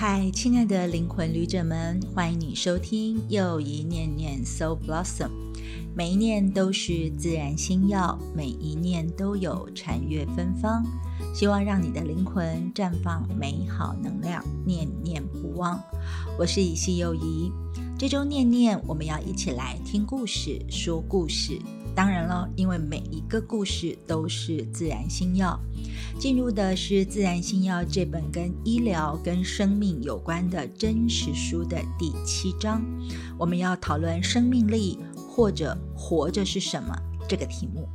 嗨，亲爱的灵魂旅者们，欢迎你收听又一念念 Soul Blossom， 每一念都是自然心药，每一念都有禅悦芬芳，希望让你的灵魂绽放美好能量，念念不忘。我是以西又一，这周念念我们要一起来听故事，说故事。当然了，因为每一个故事都是自然心药，进入的是自然心药这本跟医疗跟生命有关的真实书的第7章，我们要讨论生命力或者活着是什么这个题目。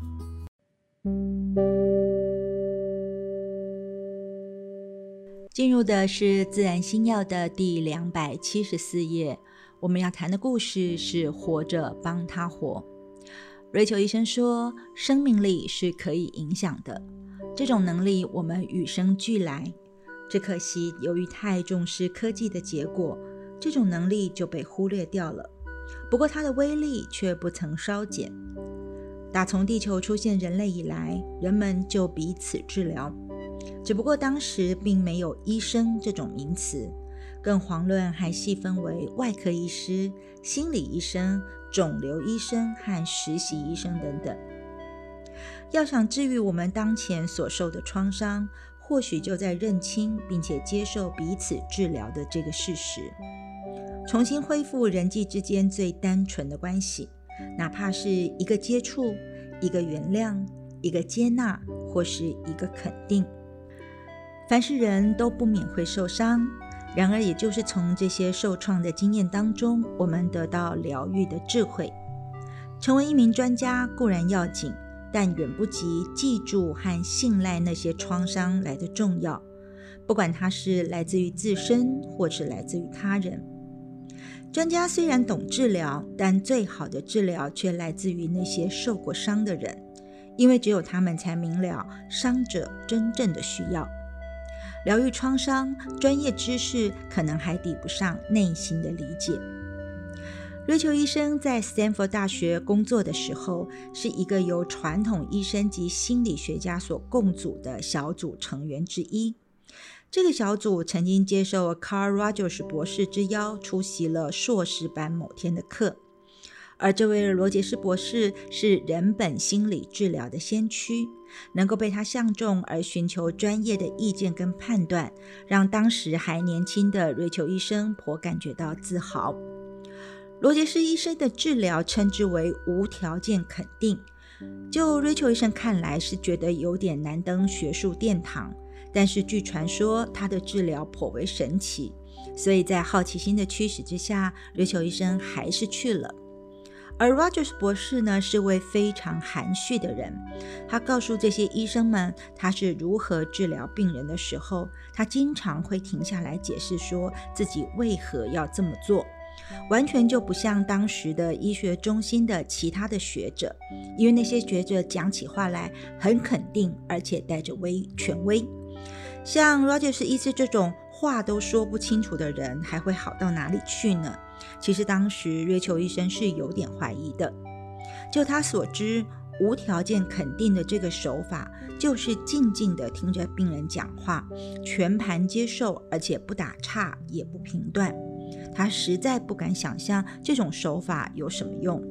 进入的是自然心药的第274页，我们要谈的故事是活着帮他活。Rachel 医生说，生命力是可以影响的，这种能力我们与生俱来，只可惜由于太重视科技的结果，这种能力就被忽略掉了。不过它的威力却不曾稍减。打从地球出现人类以来，人们就彼此治疗，只不过当时并没有医生这种名词，更遑论还细分为外科医师、心理医生、肿瘤医生和实习医生等等。要想治愈我们当前所受的创伤，或许就在认清并且接受彼此治疗的这个事实，重新恢复人际之间最单纯的关系，哪怕是一个接触、一个原谅、一个接纳或是一个肯定。凡是人都不免会受伤，然而也就是从这些受创的经验当中，我们得到疗愈的智慧。成为一名专家固然要紧，但远不及记住和信赖那些创伤来得重要，不管它是来自于自身或是来自于他人。专家虽然懂治疗，但最好的治疗却来自于那些受过伤的人，因为只有他们才明了伤者真正的需要。疗愈创伤，专业知识可能还抵不上内心的理解。瑞秋医生在 Stanford 大学工作的时候，是一个由传统医生及心理学家所共组的小组成员之一。这个小组曾经接受 Carl Rogers 博士之邀，出席了硕士班某天的课。而这位罗杰斯博士是人本心理治疗的先驱，能够被他相中而寻求专业的意见跟判断，让当时还年轻的瑞秋医生颇感觉到自豪。罗杰斯医生的治疗称之为无条件肯定，就瑞秋医生看来是觉得有点难登学术殿堂，但是据传说他的治疗颇为神奇，所以在好奇心的驱使之下，瑞秋医生还是去了。而 Rogers 博士呢，是位非常含蓄的人，他告诉这些医生们他是如何治疗病人的时候，他经常会停下来解释说自己为何要这么做，完全就不像当时的医学中心的其他的学者，因为那些学者讲起话来很肯定，而且带着权威。像 Rogers 医师这种话都说不清楚的人还会好到哪里去呢？其实当时瑞秋医生是有点怀疑的。就他所知，无条件肯定的这个手法就是静静的听着病人讲话，全盘接受，而且不打岔也不评断。他实在不敢想象这种手法有什么用。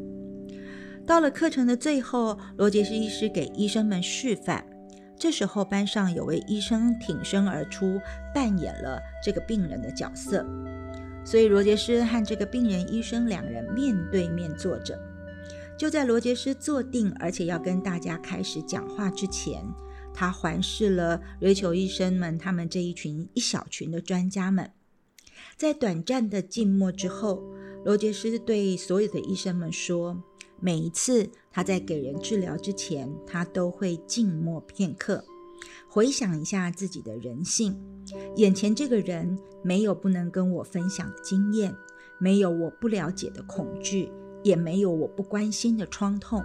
到了课程的最后，罗杰斯医师给医生们示范，这时候班上有位医生挺身而出，扮演了这个病人的角色。所以罗杰斯和这个病人医生两人面对面坐着。就在罗杰斯坐定而且要跟大家开始讲话之前，他环视了瑞秋医生们他们这一小群的专家们。在短暂的静默之后，罗杰斯对所有的医生们说，每一次他在给人治疗之前，他都会静默片刻，回想一下自己的人性，眼前这个人没有不能跟我分享的经验，没有我不了解的恐惧，也没有我不关心的创痛，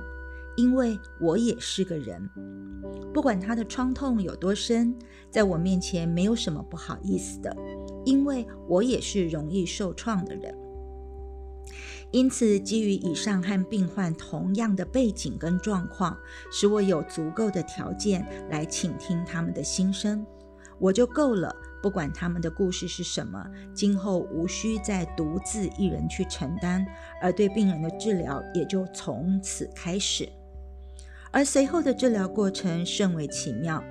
因为我也是个人。不管他的创痛有多深，在我面前没有什么不好意思的，因为我也是容易受创的人。因此，基于以上和病患同样的背景跟状况，使我有足够的条件来倾听他们的心声，我就够了，不不管他们的故事是什么，今后无需再独自一人去承担，而对病人的治疗也就从此开始。而随后的治疗过程甚为奇妙，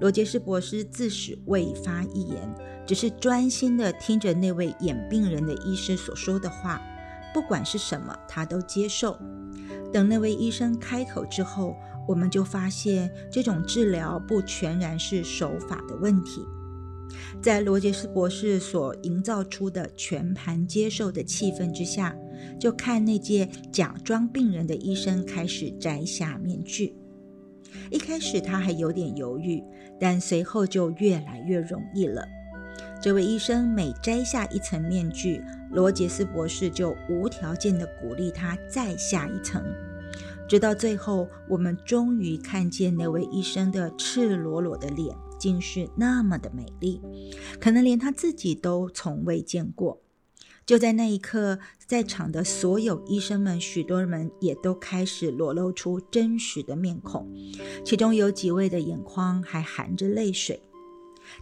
罗杰斯博士自始未发一言，只是专心地听着那位眼病人的医师所说的话，不管是什么他都接受。等那位医生开口之后，我们就发现这种治疗不全然是手法的问题。在罗杰斯博士所营造出的全盘接受的气氛之下，就看那介假装病人的医生开始摘下面具。一开始他还有点犹豫，但随后就越来越容易了。这位医生每摘下一层面具，罗杰斯博士就无条件地鼓励他再下一层，直到最后，我们终于看见那位医生的赤裸裸的脸竟是那么的美丽，可能连他自己都从未见过。就在那一刻，在场的所有医生们，许多人也都开始裸露出真实的面孔，其中有几位的眼眶还含着泪水。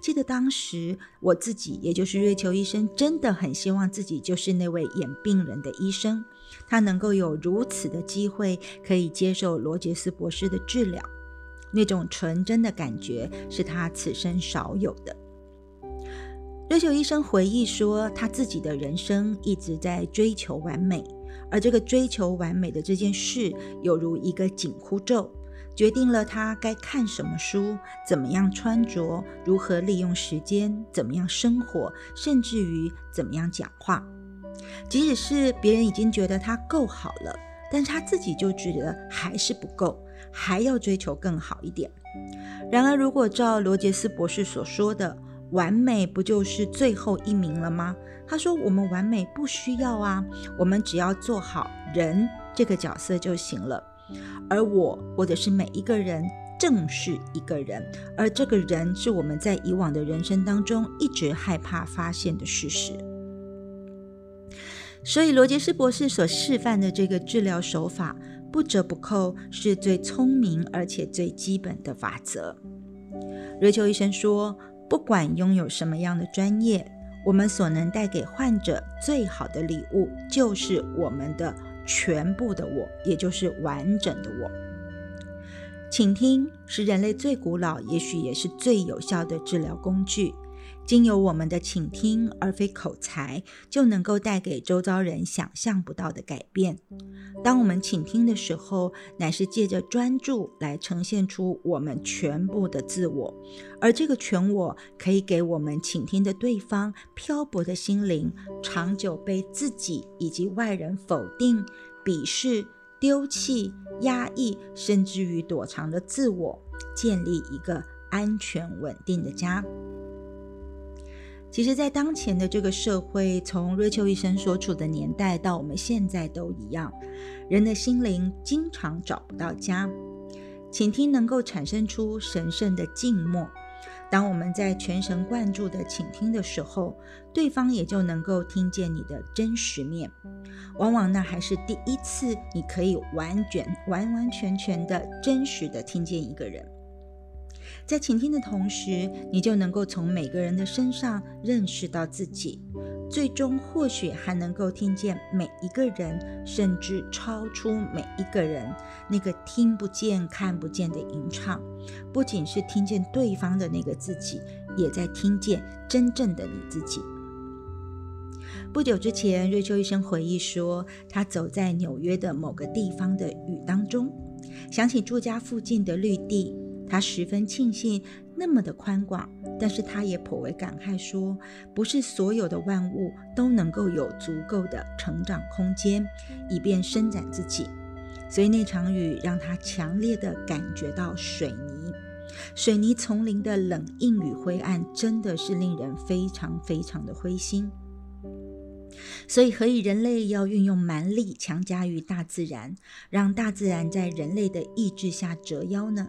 记得当时我自己，也就是瑞秋医生，真的很希望自己就是那位眼病人的医生，他能够有如此的机会可以接受罗杰斯博士的治疗，那种纯真的感觉是他此生少有的。瑞秋医生回忆说，他自己的人生一直在追求完美，而这个追求完美的这件事有如一个紧箍咒，决定了他该看什么书，怎么样穿着，如何利用时间，怎么样生活，甚至于怎么样讲话。即使是别人已经觉得他够好了，但是他自己就觉得还是不够，还要追求更好一点。然而如果照罗杰斯博士所说的，完美不就是最后一名了吗？他说我们完美不需要啊，我们只要做好人这个角色就行了。而我或者是每一个人正是一个人，而这个人是我们在以往的人生当中一直害怕发现的事实。所以罗杰斯博士所示范的这个治疗手法，不折不扣是最聪明而且最基本的法则。瑞秋医生说，不管拥有什么样的专业，我们所能带给患者最好的礼物就是我们的全部的我，也就是完整的我。倾听是人类最古老也许也是最有效的治疗工具，经由我们的倾听而非口才，就能够带给周遭人想象不到的改变。当我们倾听的时候，乃是借着专注来呈现出我们全部的自我，而这个全我可以给我们倾听的对方漂泊的心灵，长久被自己以及外人否定、鄙视、丢弃、压抑，甚至于躲藏的自我，建立一个安全稳定的家。其实在当前的这个社会，从瑞秋医生所处的年代到我们现在都一样，人的心灵经常找不到家。倾听能够产生出神圣的静默，当我们在全神贯注的倾听的时候，对方也就能够听见你的真实面，往往那还是第一次你可以完完全全的真实的听见一个人。在倾听的同时，你就能够从每个人的身上认识到自己，最终或许还能够听见每一个人，甚至超出每一个人那个听不见看不见的吟唱。不仅是听见对方的那个自己，也在听见真正的你自己。不久之前，瑞秋医生回忆说，他走在纽约的某个地方的雨当中，想起住家附近的绿地，他十分庆幸那么的宽广，但是他也颇为感慨说，不是所有的万物都能够有足够的成长空间以便伸展自己。所以那场雨让他强烈的感觉到水泥丛林的冷硬与灰暗，真的是令人非常非常的灰心。所以何以人类要运用蛮力强加于大自然，让大自然在人类的意志下折腰呢？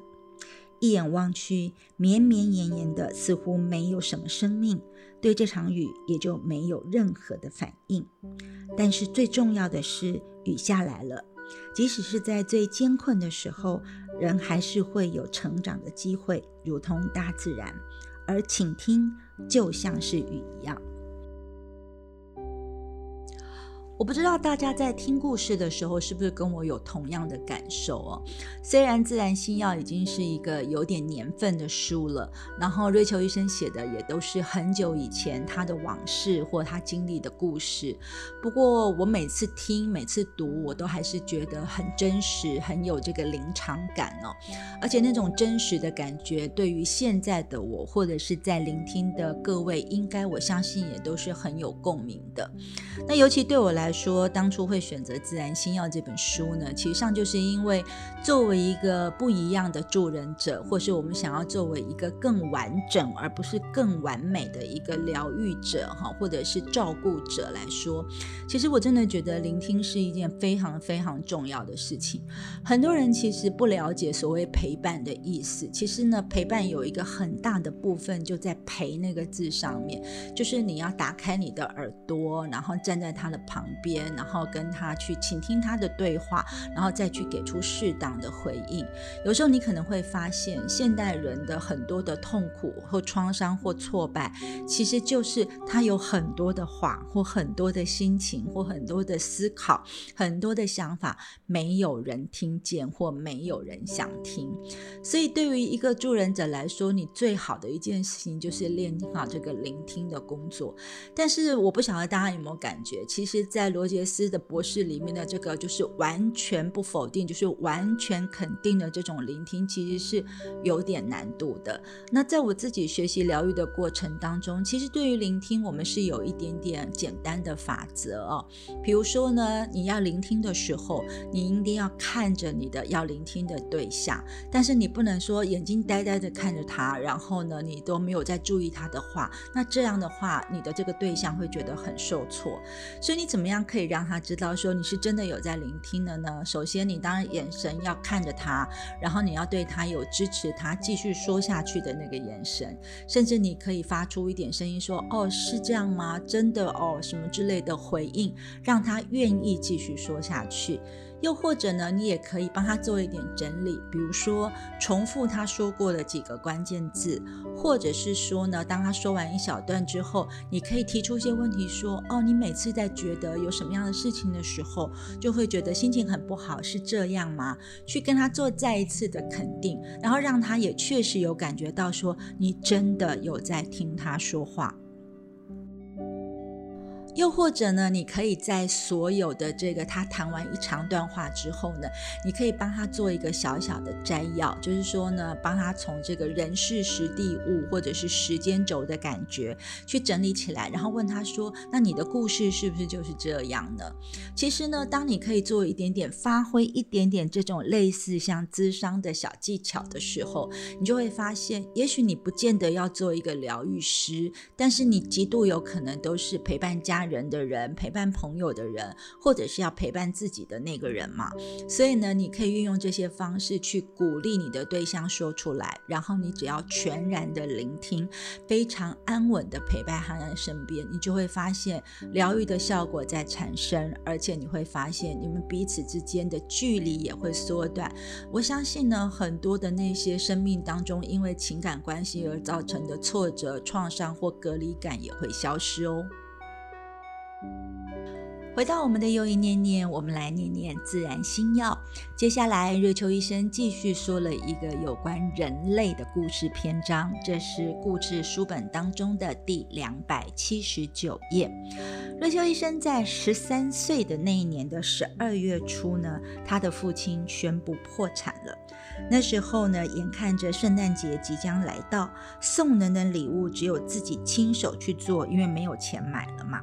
一眼望去，绵绵延延的，似乎没有什么生命，对这场雨也就没有任何的反应。但是最重要的是，雨下来了，即使是在最艰困的时候，人还是会有成长的机会，如同大自然。而倾听就像是雨一样。我不知道大家在听故事的时候是不是跟我有同样的感受哦。虽然自然星耀已经是一个有点年份的书了，然后瑞秋医生写的也都是很久以前他的往事或他经历的故事，不过我每次听每次读我都还是觉得很真实，很有这个临场感哦。而且那种真实的感觉对于现在的我或者是在聆听的各位应该我相信也都是很有共鸣的。那尤其对我来说当初会选择《自然星耀》这本书呢，其实上就是因为作为一个不一样的助人者，或是我们想要作为一个更完整而不是更完美的一个疗愈者或者是照顾者来说，其实我真的觉得聆听是一件非常非常重要的事情。很多人其实不了解所谓陪伴的意思，其实呢陪伴有一个很大的部分就在陪那个字上面，就是你要打开你的耳朵，然后站在他的旁边，然后跟他去倾听他的对话，然后再去给出适当的回应。有时候你可能会发现现代人的很多的痛苦或创伤或挫败，其实就是他有很多的话或很多的心情或很多的思考很多的想法没有人听见或没有人想听。所以对于一个助人者来说，你最好的一件事情就是练好这个聆听的工作。但是我不晓得大家有没有感觉，其实在罗杰斯的博士里面的这个就是完全不否定就是完全肯定的这种聆听其实是有点难度的。那在我自己学习疗愈的过程当中，其实对于聆听我们是有一点点简单的法则哦。比如说呢，你要聆听的时候你一定要看着你的要聆听的对象，但是你不能说眼睛呆呆的看着他，然后呢你都没有在注意他的话，那这样的话你的这个对象会觉得很受挫。所以你怎么样可以让他知道说你是真的有在聆听的呢？首先你当然眼神要看着他，然后你要对他有支持他继续说下去的那个眼神，甚至你可以发出一点声音说哦是这样吗，真的哦什么之类的回应，让他愿意继续说下去。又或者呢，你也可以帮他做一点整理，比如说重复他说过的几个关键字，或者是说呢，当他说完一小段之后，你可以提出一些问题说，哦，你每次在觉得有什么样的事情的时候，就会觉得心情很不好，是这样吗？去跟他做再一次的肯定，然后让他也确实有感觉到说，你真的有在听他说话。又或者呢，你可以在所有的这个他谈完一长段话之后呢，你可以帮他做一个小小的摘要，就是说呢，帮他从这个人事时地物或者是时间轴的感觉去整理起来，然后问他说，那你的故事是不是就是这样呢？其实呢，当你可以做一点点发挥一点点这种类似像咨商的小技巧的时候，你就会发现也许你不见得要做一个疗愈师，但是你极度有可能都是陪伴家人的人，陪伴朋友的人，或者是要陪伴自己的那个人嘛。所以呢，你可以运用这些方式去鼓励你的对象说出来，然后你只要全然的聆听，非常安稳的陪伴他在身边，你就会发现疗愈的效果在产生，而且你会发现你们彼此之间的距离也会缩短。我相信呢，很多的那些生命当中因为情感关系而造成的挫折、创伤或隔离感也会消失哦。回到我们的又一念念，我们来念念自然星耀。接下来瑞秋医生继续说了一个有关人类的故事篇章，这是故事书本当中的第279页。瑞秋医生在13岁的那一年的12月初呢，他的父亲宣布破产了。那时候呢，眼看着圣诞节即将来到，送人的礼物只有自己亲手去做，因为没有钱买了嘛。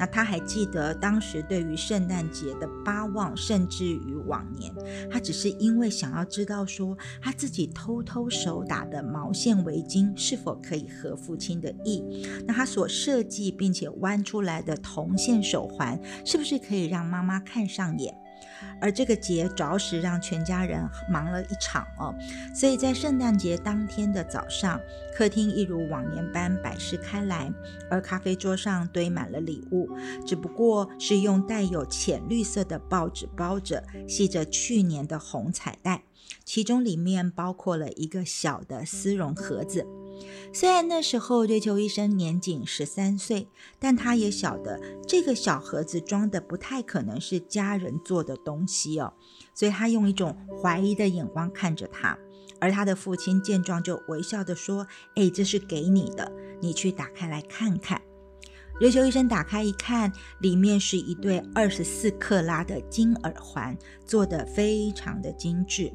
那他还记得当时对于圣诞节的巴望，甚至于往年他只是因为想要知道说他自己偷偷手打的毛线围巾是否可以合父亲的意，那他所设计并且弯出来的铜线手环是不是可以让妈妈看上眼。而这个节着实让全家人忙了一场哦，所以在圣诞节当天的早上，客厅一如往年般百事开来，而咖啡桌上堆满了礼物，只不过是用带有浅绿色的报纸包着，系着去年的红彩带，其中里面包括了一个小的丝绒盒子。虽然那时候瑞秋医生年仅13岁，但他也晓得这个小盒子装的不太可能是家人做的东西哦，所以他用一种怀疑的眼光看着他。而他的父亲见状就微笑地说：哎，这是给你的，你去打开来看看。瑞秋医生打开一看，里面是一对24克拉的金耳环，做得非常的精致。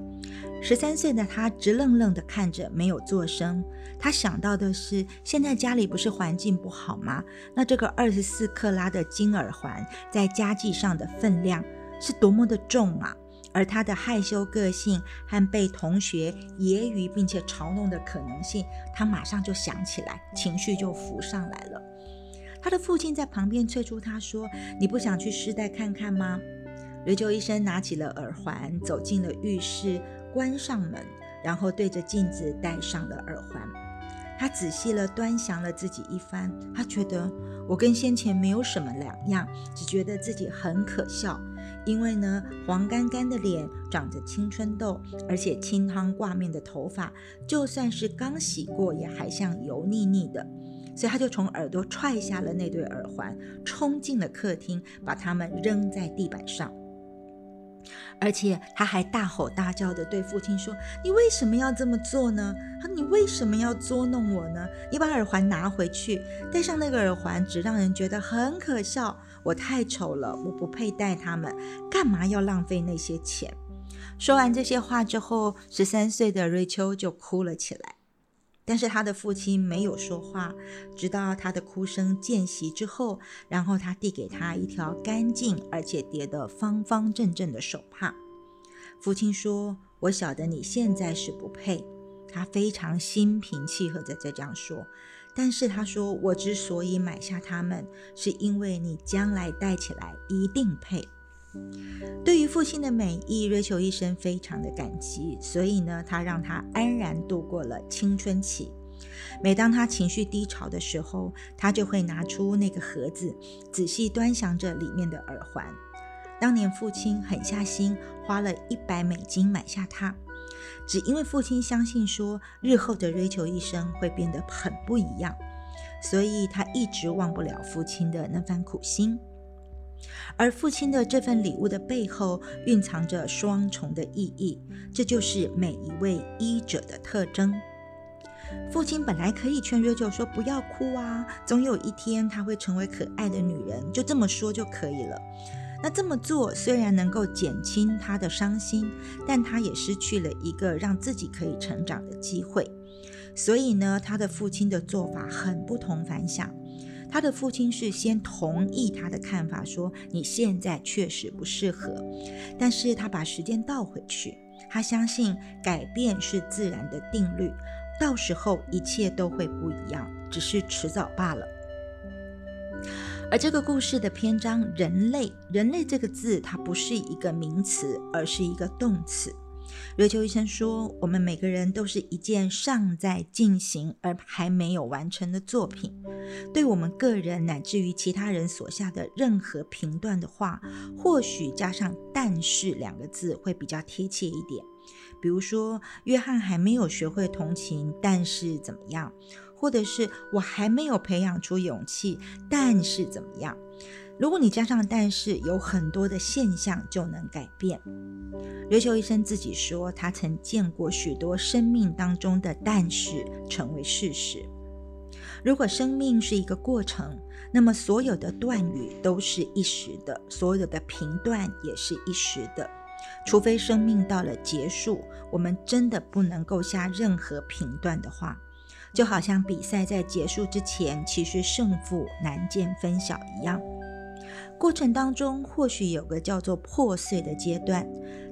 13岁的他直愣愣地看着，没有作声。他想到的是，现在家里不是环境不好吗？那这个24克拉的金耳环在家计上的分量是多么的重啊！而他的害羞个性和被同学揶揄并且嘲弄的可能性，他马上就想起来，情绪就浮上来了。他的父亲在旁边催促他说：你不想去试戴看看吗？瑞秋医生拿起了耳环，走进了浴室，关上门，然后对着镜子戴上了耳环。他仔细地端详了自己一番，他觉得我跟先前没有什么两样，只觉得自己很可笑。因为呢，黄干干的脸长着青春痘，而且清汤挂面的头发，就算是刚洗过也还像油腻腻的。所以他就从耳朵踹下了那对耳环，冲进了客厅，把它们扔在地板上。而且他还大吼大叫地对父亲说：你为什么要这么做呢？你为什么要捉弄我呢？你把耳环拿回去，戴上那个耳环只让人觉得很可笑，我太丑了，我不配戴它们，干嘛要浪费那些钱？说完这些话之后，13岁的瑞秋就哭了起来。但是他的父亲没有说话，直到他的哭声渐息之后，然后他递给他一条干净而且叠得方方正正的手帕。父亲说：我晓得你现在是不配。他非常心平气和地在这样说，但是他说：我之所以买下他们，是因为你将来戴起来一定配。对于父亲的美意，瑞秋医生非常的感激，所以呢，他让他安然度过了青春期。每当他情绪低潮的时候，他就会拿出那个盒子，仔细端详着里面的耳环。当年父亲狠下心，花了$100买下它，只因为父亲相信说，日后的瑞秋医生会变得很不一样，所以他一直忘不了父亲的那番苦心。而父亲的这份礼物的背后蕴藏着双重的意义，这就是每一位医者的特征。父亲本来可以劝瑞秋说：不要哭啊，总有一天她会成为可爱的女人，就这么说就可以了。那这么做虽然能够减轻她的伤心，但她也失去了一个让自己可以成长的机会。所以呢，她的父亲的做法很不同凡响。他的父亲是先同意他的看法，说你现在确实不适合，但是他把时间倒回去，他相信改变是自然的定律，到时候一切都会不一样，只是迟早罢了。而这个故事的篇章人类这个字，它不是一个名词，而是一个动词。瑞秋医生说，我们每个人都是一件尚在进行而还没有完成的作品，对我们个人乃至于其他人所下的任何评断的话，或许加上但是2个字会比较贴切一点。比如说，约翰还没有学会同情，但是怎么样？或者是我还没有培养出勇气，但是怎么样？如果你加上但是，有很多的现象就能改变。瑞秋医生自己说，他曾见过许多生命当中的但是成为事实。如果生命是一个过程，那么所有的断语都是一时的，所有的评断也是一时的，除非生命到了结束，我们真的不能够下任何评断的话。就好像比赛在结束之前，其实胜负难见分晓一样，过程当中或许有个叫做破碎的阶段，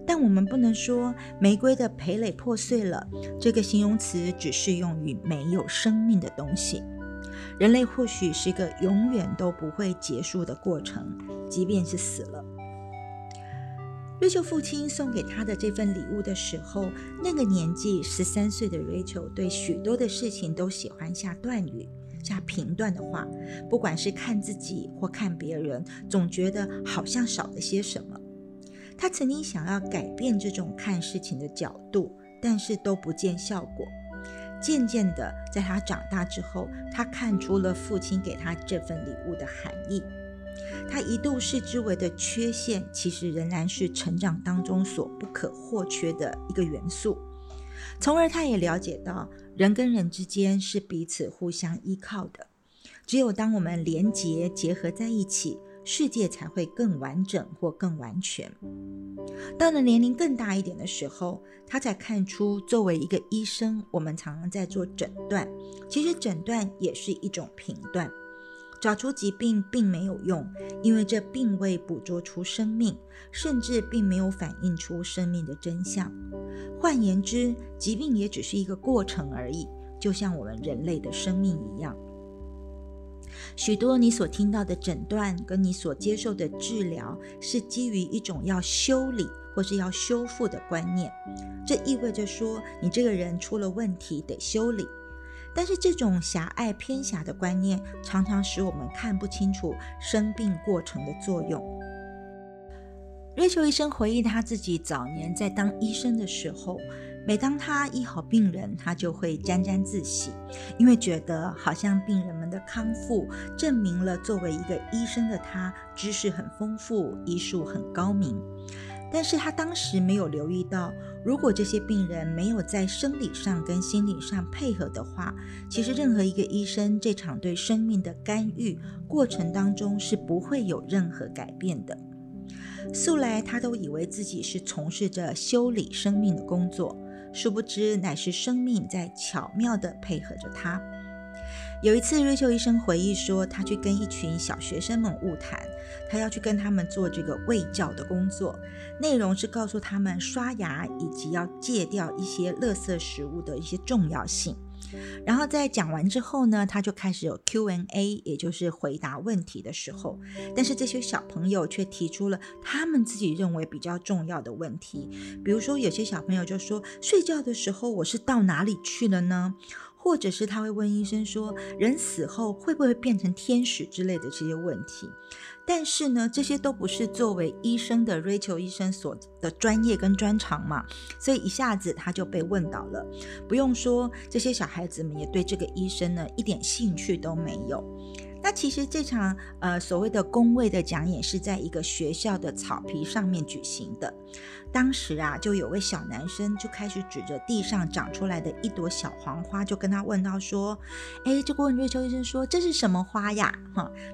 但我们不能说玫瑰的蓓蕾破碎了，这个形容词只适用于没有生命的东西。人类或许是个永远都不会结束的过程，即便是死了。瑞秋父亲送给他的这份礼物的时候，那个年纪13岁的瑞秋对许多的事情都喜欢下断语，下评断的话，不管是看自己或看别人，总觉得好像少了些什么。他曾经想要改变这种看事情的角度，但是都不见效果。渐渐的在他长大之后，他看出了父亲给他这份礼物的含义。他一度视之为的缺陷，其实仍然是成长当中所不可或缺的一个元素，从而他也了解到人跟人之间是彼此互相依靠的，只有当我们连结合在一起，世界才会更完整或更完全。到了年龄更大一点的时候，他才看出作为一个医生，我们常常在做诊断，其实诊断也是一种评断，找出疾病并没有用，因为这并未捕捉出生命，甚至并没有反映出生命的真相。换言之，疾病也只是一个过程而已，就像我们人类的生命一样。许多你所听到的诊断跟你所接受的治疗，是基于一种要修理或是要修复的观念，这意味着说你这个人出了问题得修理。但是这种狭隘偏狭的观念常常使我们看不清楚生病过程的作用。Rachel 医生回忆他自己早年在当医生的时候，每当他医好病人，他就会沾沾自喜，因为觉得好像病人们的康复证明了作为一个医生的他知识很丰富，医术很高明。但是他当时没有留意到，如果这些病人没有在生理上跟心理上配合的话，其实任何一个医生这场对生命的干预过程当中是不会有任何改变的。素来他都以为自己是从事着修理生命的工作，殊不知乃是生命在巧妙地配合着他。有一次，瑞秋医生回忆说，他去跟一群小学生们晤谈，他要去跟他们做这个卫教的工作，内容是告诉他们刷牙以及要戒掉一些垃圾食物的一些重要性。然后在讲完之后呢，他就开始有 Q&A， 也就是回答问题的时候，但是这些小朋友却提出了他们自己认为比较重要的问题。比如说有些小朋友就说，睡觉的时候我是到哪里去了呢？或者是他会问医生说，人死后会不会变成天使之类的这些问题。但是呢，这些都不是作为医生的 Rachel 医生所的专业跟专长嘛，所以一下子他就被问倒了。不用说，这些小孩子们也对这个医生呢一点兴趣都没有。那其实这场所谓的公卫的讲演是在一个学校的草皮上面举行的。当时啊，就有位小男生就开始指着地上长出来的一朵小黄花，就跟他问到说，这个问瑞秋医生说，这是什么花呀？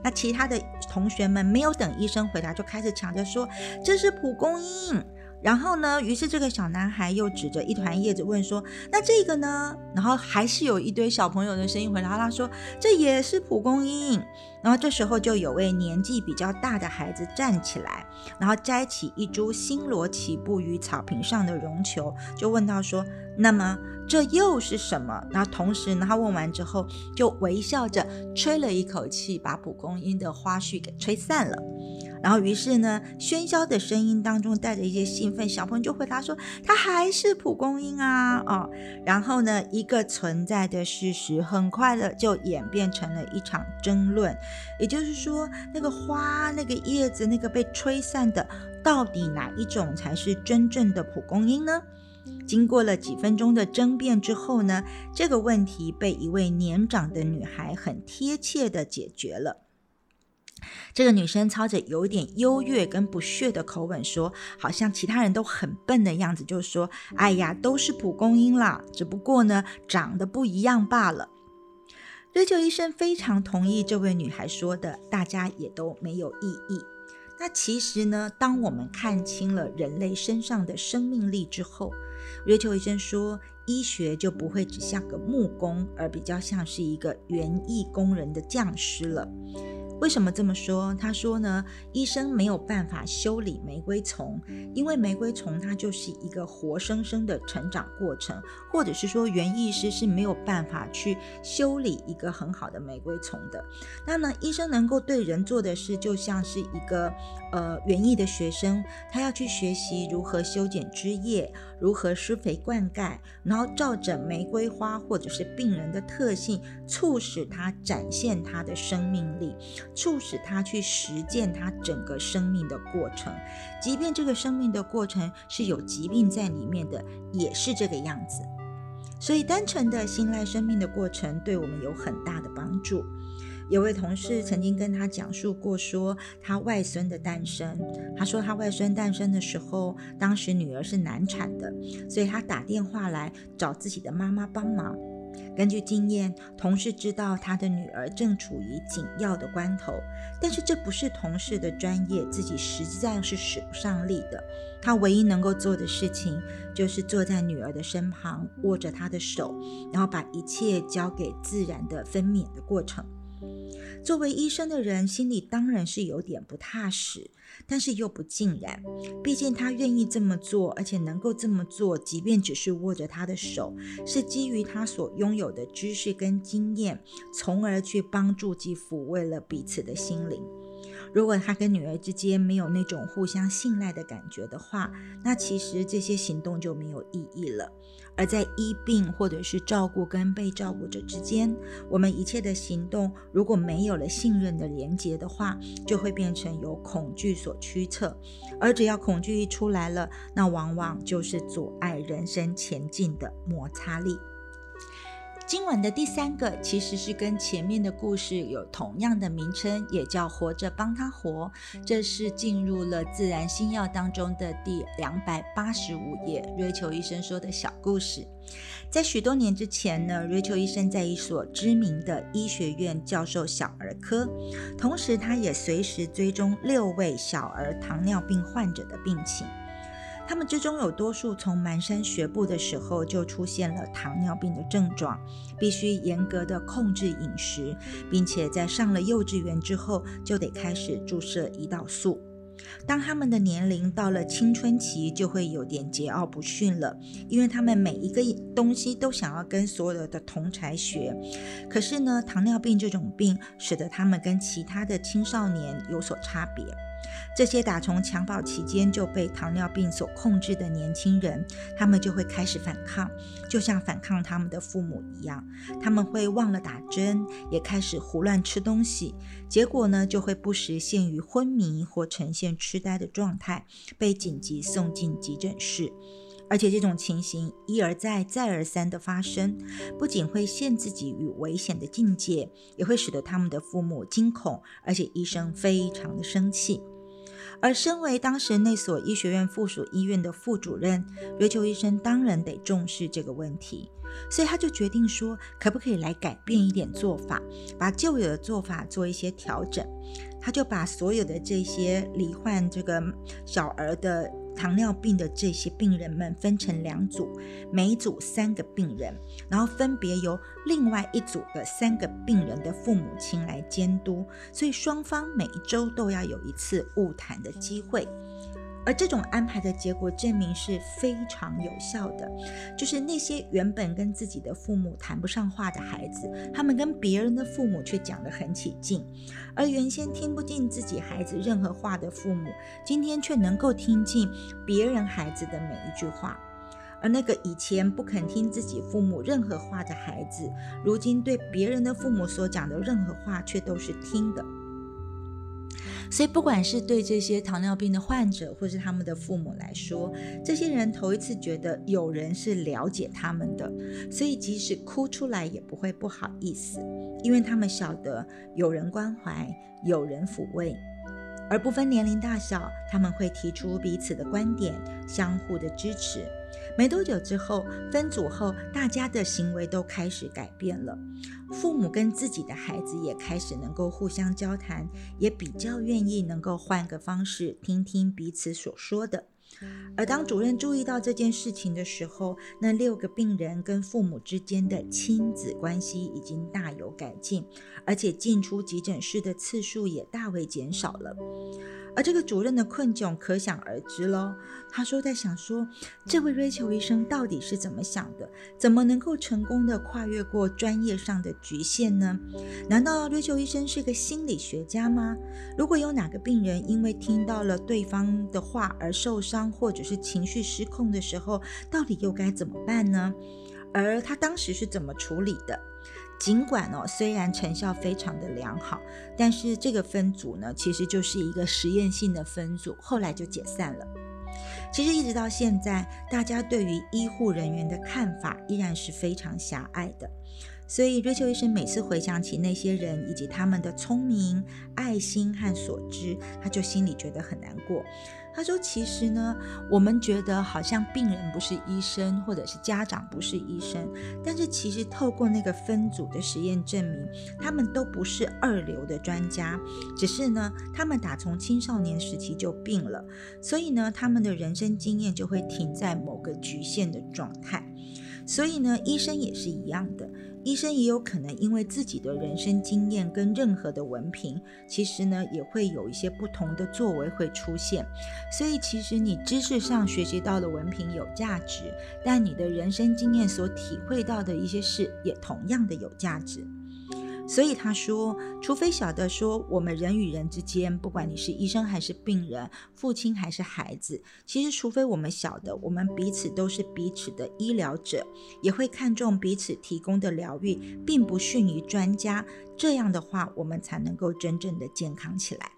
那其他的同学们没有等医生回答，就开始抢着说，这是蒲公英。然后呢，于是这个小男孩又指着一团叶子问说，那这个呢？然后还是有一堆小朋友的声音回答他说，这也是蒲公英。然后这时候就有位年纪比较大的孩子站起来，然后摘起一株星罗棋布于草坪上的绒球，就问到说，那么这又是什么？然后同时呢，他问完之后就微笑着吹了一口气，把蒲公英的花絮给吹散了。然后于是呢，喧嚣的声音当中带着一些兴奋，小朋友就回答说，它还是蒲公英啊。然后呢，一个存在的事实很快的就演变成了一场争论，也就是说，那个花、那个叶子、那个被吹散的，到底哪一种才是真正的蒲公英呢？经过了几分钟的争辩之后呢，这个问题被一位年长的女孩很贴切的解决了。这个女生操着有点优越跟不屑的口吻说，好像其他人都很笨的样子，就说，哎呀，都是蒲公英啦，只不过呢长得不一样罢了。瑞秋医生非常同意这位女孩说的，大家也都没有异议。那其实呢，当我们看清了人类身上的生命力之后，瑞秋医生说，医学就不会只像个木工，而比较像是一个园艺工人的匠师了。为什么这么说？他说呢，医生没有办法修理玫瑰丛，因为玫瑰丛它就是一个活生生的成长过程，或者是说园艺师是没有办法去修理一个很好的玫瑰丛的。那呢，医生能够对人做的事，就像是一个园艺的学生，他要去学习如何修剪枝叶，如何施肥灌溉，然后照着玫瑰花或者是病人的特性，促使他展现他的生命力，促使他去实践他整个生命的过程，即便这个生命的过程是有疾病在里面的，也是这个样子。所以单纯的信赖生命的过程对我们有很大的帮助。有位同事曾经跟他讲述过说他外孙的诞生，他说他外孙诞生的时候，当时女儿是难产的，所以他打电话来找自己的妈妈帮忙。根据经验，同事知道他的女儿正处于紧要的关头，但是这不是同事的专业，自己实际上是使不上力的。他唯一能够做的事情就是坐在女儿的身旁，握着她的手，然后把一切交给自然的分娩的过程。作为医生的人，心里当然是有点不踏实，但是又不尽然，毕竟他愿意这么做，而且能够这么做，即便只是握着他的手，是基于他所拥有的知识跟经验，从而去帮助及抚慰了彼此的心灵。如果他跟女儿之间没有那种互相信赖的感觉的话，那其实这些行动就没有意义了。而在医病或者是照顾跟被照顾者之间，我们一切的行动如果没有了信任的连结的话，就会变成由恐惧所驱策，而只要恐惧一出来了，那往往就是阻碍人生前进的摩擦力。今晚的第三个其实是跟前面的故事有同样的名称，也叫活着帮他活，这是进入了自然星耀当中的第285页 Rachel 医生说的小故事。在许多年之前呢， Rachel 医生在一所知名的医学院教授小儿科，同时他也随时追踪6位小儿糖尿病患者的病情。他们之中有多数从蹒跚学步的时候就出现了糖尿病的症状，必须严格的控制饮食，并且在上了幼稚园之后就得开始注射胰岛素。当他们的年龄到了青春期，就会有点桀骜不驯了，因为他们每一个东西都想要跟所有的同侪学。可是呢，糖尿病这种病使得他们跟其他的青少年有所差别。这些打从襁褓期间就被糖尿病所控制的年轻人，他们就会开始反抗，就像反抗他们的父母一样，他们会忘了打针，也开始胡乱吃东西，结果呢，就会不时陷于昏迷或呈现痴呆的状态，被紧急送进急诊室。而且这种情形一而再再而三的发生，不仅会陷自己于危险的境界，也会使得他们的父母惊恐，而且医生非常的生气。而身为当时那所医学院附属医院的副主任，瑞秋医生当然得重视这个问题，所以他就决定说，可不可以来改变一点做法，把旧有的做法做一些调整。他就把所有的这些罹患这个小儿的糖尿病的这些病人们分成2组，每组3个病人，然后分别由另外一组的3个病人的父母亲来监督，所以双方每一周都要有一次晤谈的机会。而这种安排的结果证明是非常有效的，就是那些原本跟自己的父母谈不上话的孩子，他们跟别人的父母却讲得很起劲，而原先听不进自己孩子任何话的父母，今天却能够听进别人孩子的每一句话。而那个以前不肯听自己父母任何话的孩子，如今对别人的父母所讲的任何话却都是听的。所以不管是对这些糖尿病的患者或是他们的父母来说，这些人头一次觉得有人是了解他们的，所以即使哭出来也不会不好意思，因为他们晓得有人关怀，有人抚慰。而不分年龄大小，他们会提出彼此的观点，相互的支持。没多久之后，分组后，大家的行为都开始改变了，父母跟自己的孩子也开始能够互相交谈，也比较愿意能够换个方式听听彼此所说的。而当主任注意到这件事情的时候，那6个病人跟父母之间的亲子关系已经大有改进，而且进出急诊室的次数也大为减少了。而这个主任的困窘可想而知咯，他说在想说，这位瑞秋医生到底是怎么想的，怎么能够成功的跨越过专业上的局限呢？难道瑞秋医生是个心理学家吗？如果有哪个病人因为听到了对方的话而受伤或者是情绪失控的时候，到底又该怎么办呢？而他当时是怎么处理的？尽管虽然成效非常的良好，但是这个分组呢，其实就是一个实验性的分组，后来就解散了。其实一直到现在，大家对于医护人员的看法依然是非常狭隘的。所以 Rachel 医生每次回想起那些人以及他们的聪明、爱心和所知，他就心里觉得很难过。他说其实呢，我们觉得好像病人不是医生，或者是家长不是医生，但是其实透过那个分组的实验证明，他们都不是二流的专家，只是呢他们打从青少年时期就病了，所以呢他们的人生经验就会停在某个局限的状态。所以呢医生也是一样的，医生也有可能因为自己的人生经验跟任何的文凭，其实呢也会有一些不同的作为会出现。所以其实你知识上学习到的文凭有价值，但你的人生经验所体会到的一些事也同样的有价值。所以他说，除非晓得说我们人与人之间，不管你是医生还是病人，父亲还是孩子，其实除非我们晓得我们彼此都是彼此的医疗者，也会看重彼此提供的疗愈，并不逊于专家，这样的话我们才能够真正的健康起来。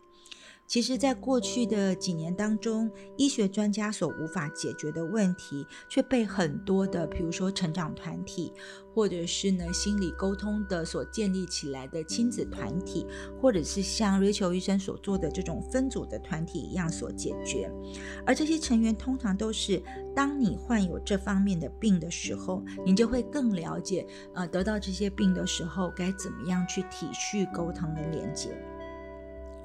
其实在过去的几年当中，医学专家所无法解决的问题，却被很多的比如说成长团体，或者是呢心理沟通的所建立起来的亲子团体，或者是像 Rachel 医生所做的这种分组的团体一样所解决。而这些成员通常都是，当你患有这方面的病的时候，你就会更了解得到这些病的时候该怎么样去体恤沟通跟连接。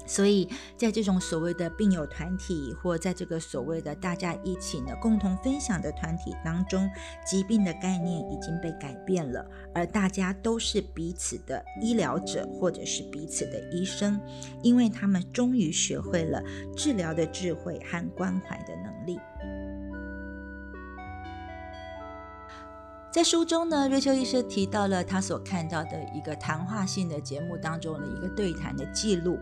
所以在这种所谓的病友团体，或在这个所谓的大家一起呢共同分享的团体当中，疾病的概念已经被改变了，而大家都是彼此的医疗者，或者是彼此的医生，因为他们终于学会了治疗的智慧和关怀的能力。在书中呢，Rachel医生提到了他所看到的一个谈话性的节目当中的一个对谈的记录。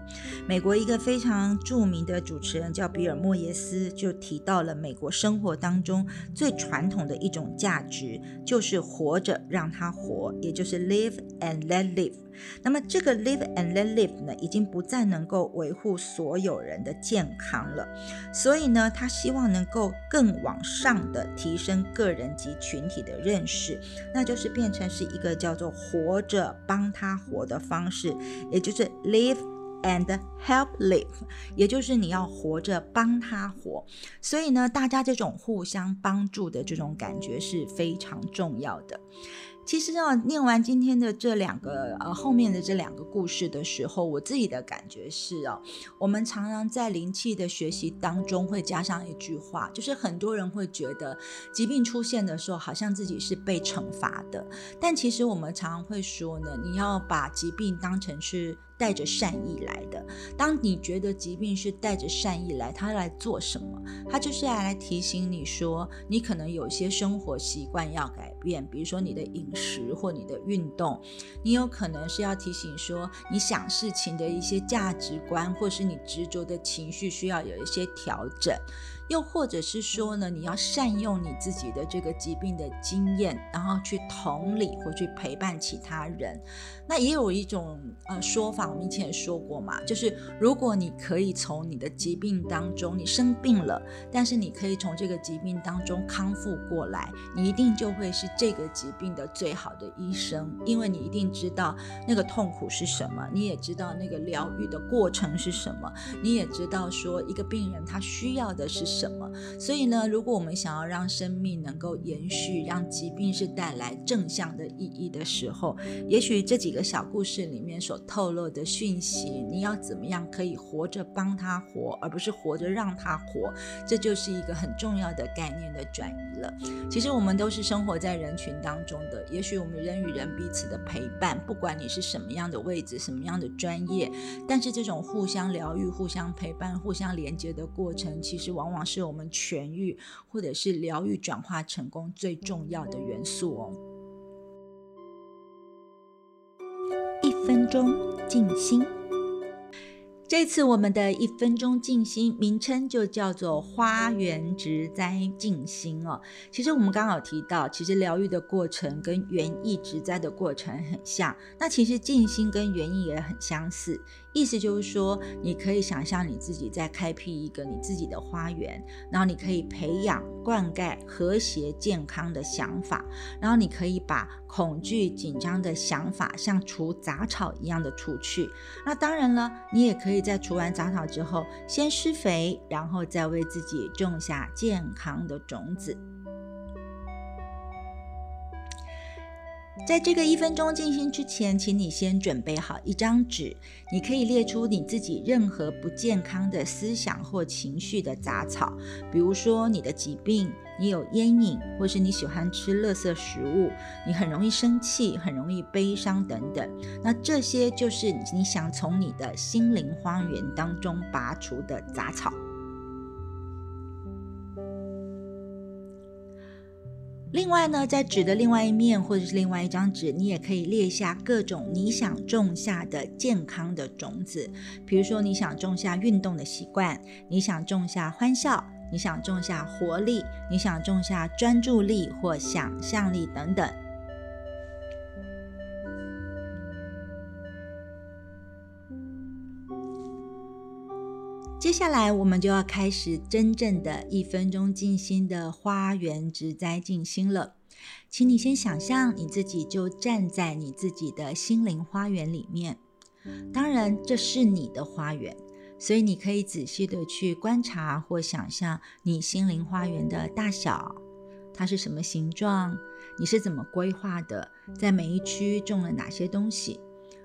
美国一个非常著名的主持人叫比尔莫耶斯，就提到了美国生活当中最传统的一种价值，就是活着让他活，也就是 live and let live。那么这个 live and let live 呢，已经不再能够维护所有人的健康了，所以呢他希望能够更往上的提升个人及群体的认识，那就是变成是一个叫做活着帮他活的方式，也就是 live and help live， 也就是你要活着帮他活。所以呢大家这种互相帮助的这种感觉是非常重要的。其实呢，念完今天的这两个后面的这两个故事的时候，我自己的感觉是我们常常在灵气的学习当中会加上一句话，就是很多人会觉得疾病出现的时候好像自己是被惩罚的，但其实我们常常会说呢，你要把疾病当成是带着善意来的。当你觉得疾病是带着善意来，它来做什么？它就是来提醒你说，你可能有些生活习惯要改变，比如说你的饮食或你的运动。你有可能是要提醒说，你想事情的一些价值观，或是你执着的情绪需要有一些调整。又或者是说呢，你要善用你自己的这个疾病的经验，然后去同理或去陪伴其他人。那也有一种说法，我们以前也说过嘛，就是如果你可以从你的疾病当中，你生病了，但是你可以从这个疾病当中康复过来，你一定就会是这个疾病的最好的医生，因为你一定知道那个痛苦是什么，你也知道那个疗愈的过程是什么，你也知道说一个病人他需要的是什么。所以呢，如果我们想要让生命能够延续，让疾病是带来正向的意义的时候，也许这几个小故事里面所透露的讯息，你要怎么样可以活着帮他活，而不是活着让他活，这就是一个很重要的概念的转移了。其实我们都是生活在人群当中的，也许我们人与人彼此的陪伴，不管你是什么样的位置，什么样的专业，但是这种互相疗愈、互相陪伴、互相连接的过程，其实往往是我们痊愈或者是疗愈转化成功最重要的元素哦。1分钟静心。这次我们的一分钟静心名称就叫做花园植栽静心哦。其实我们刚好提到，其实疗愈的过程跟园艺植栽的过程很像，那其实静心跟园艺也很相似。意思就是说，你可以想象你自己在开辟一个你自己的花园，然后你可以培养、灌溉和谐健康的想法，然后你可以把恐惧、紧张的想法像除杂草一样的除去。那当然了，你也可以在除完杂草之后，先施肥，然后再为自己种下健康的种子。在这个一分钟静心之前，请你先准备好一张纸，你可以列出你自己任何不健康的思想或情绪的杂草，比如说你的疾病，你有烟瘾，或是你喜欢吃垃圾食物，你很容易生气，很容易悲伤等等。那这些就是你想从你的心灵花园当中拔除的杂草。另外呢，在纸的另外一面或者是另外一张纸，你也可以列下各种你想种下的健康的种子，比如说你想种下运动的习惯，你想种下欢笑，你想种下活力，你想种下专注力或想象力等等。接下来我们就要开始真正的一分钟静心的花园植栽静心了。请你先想象你自己就站在你自己的心灵花园里面，当然这是你的花园，所以你可以仔细的去观察或想象你心灵花园的大小，它是什么形状，你是怎么规划的，在每一区种了哪些东西，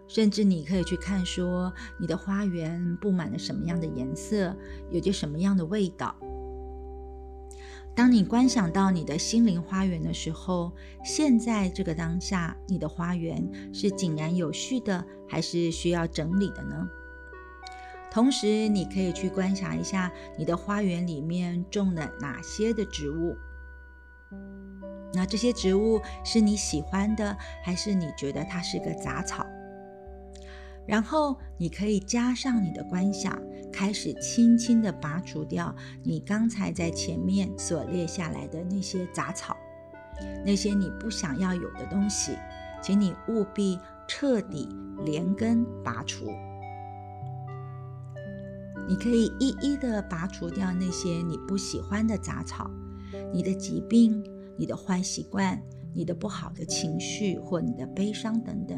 甚至你可以去看说你的花园布满了什么样的颜色，有些什么样的味道。当你观想到你的心灵花园的时候，现在这个当下，你的花园是井然有序的，还是需要整理的呢？同时你可以去观察一下你的花园里面种了哪些的植物，那这些植物是你喜欢的，还是你觉得它是个杂草？然后你可以加上你的观想，开始轻轻地拔除掉你刚才在前面所列下来的那些杂草，那些你不想要有的东西，请你务必彻底连根拔除。你可以一一地拔除掉那些你不喜欢的杂草，你的疾病，你的坏习惯，你的不好的情绪或你的悲伤等等。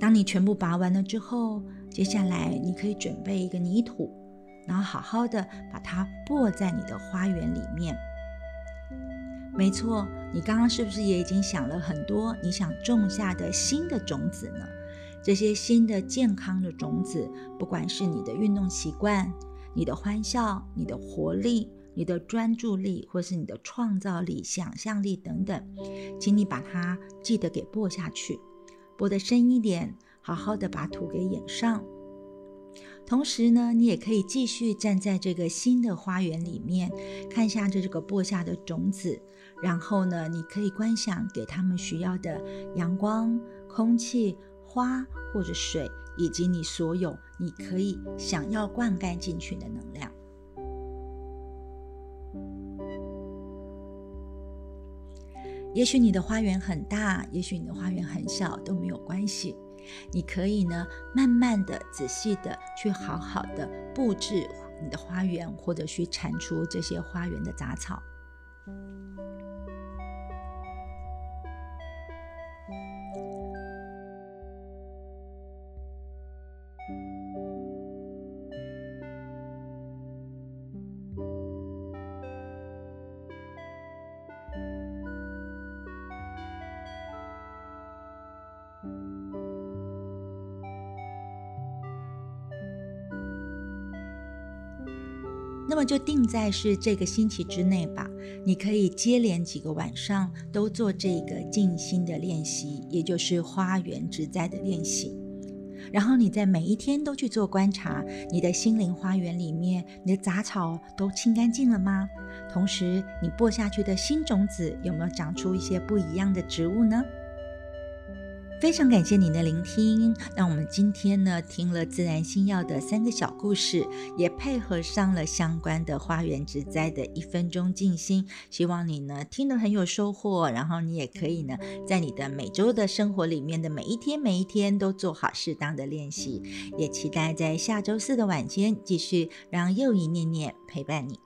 当你全部拔完了之后，接下来你可以准备一个泥土，然后好好的把它播在你的花园里面。没错，你刚刚是不是也已经想了很多你想种下的新的种子呢？这些新的健康的种子，不管是你的运动习惯，你的欢笑，你的活力，你的专注力，或是你的创造力、想象力等等，请你把它记得给播下去，播得深一点，好好的把土给掩上。同时呢，你也可以继续站在这个新的花园里面，看一下这个播下的种子，然后呢，你可以观想给他们需要的阳光、空气、花或者水，以及你所有你可以想要灌溉进去的能量。也许你的花园很大，也许你的花园很小，都没有关系。你可以呢，慢慢的、仔细的去好好的布置你的花园，或者去铲除这些花园的杂草。那么就定在是这个星期之内吧，你可以接连几个晚上都做这个静心的练习，也就是花园植栽的练习。然后你在每一天都去做观察，你的心灵花园里面你的杂草都清干净了吗？同时你播下去的新种子有没有长出一些不一样的植物呢？非常感谢您的聆听。那我们今天呢，听了自然星耀的3个小故事，也配合上了相关的花园植栽的1分钟静心，希望你呢听得很有收获，然后你也可以呢在你的每周的生活里面的每一天都做好适当的练习，也期待在下周4的晚间继续让又一念念陪伴你。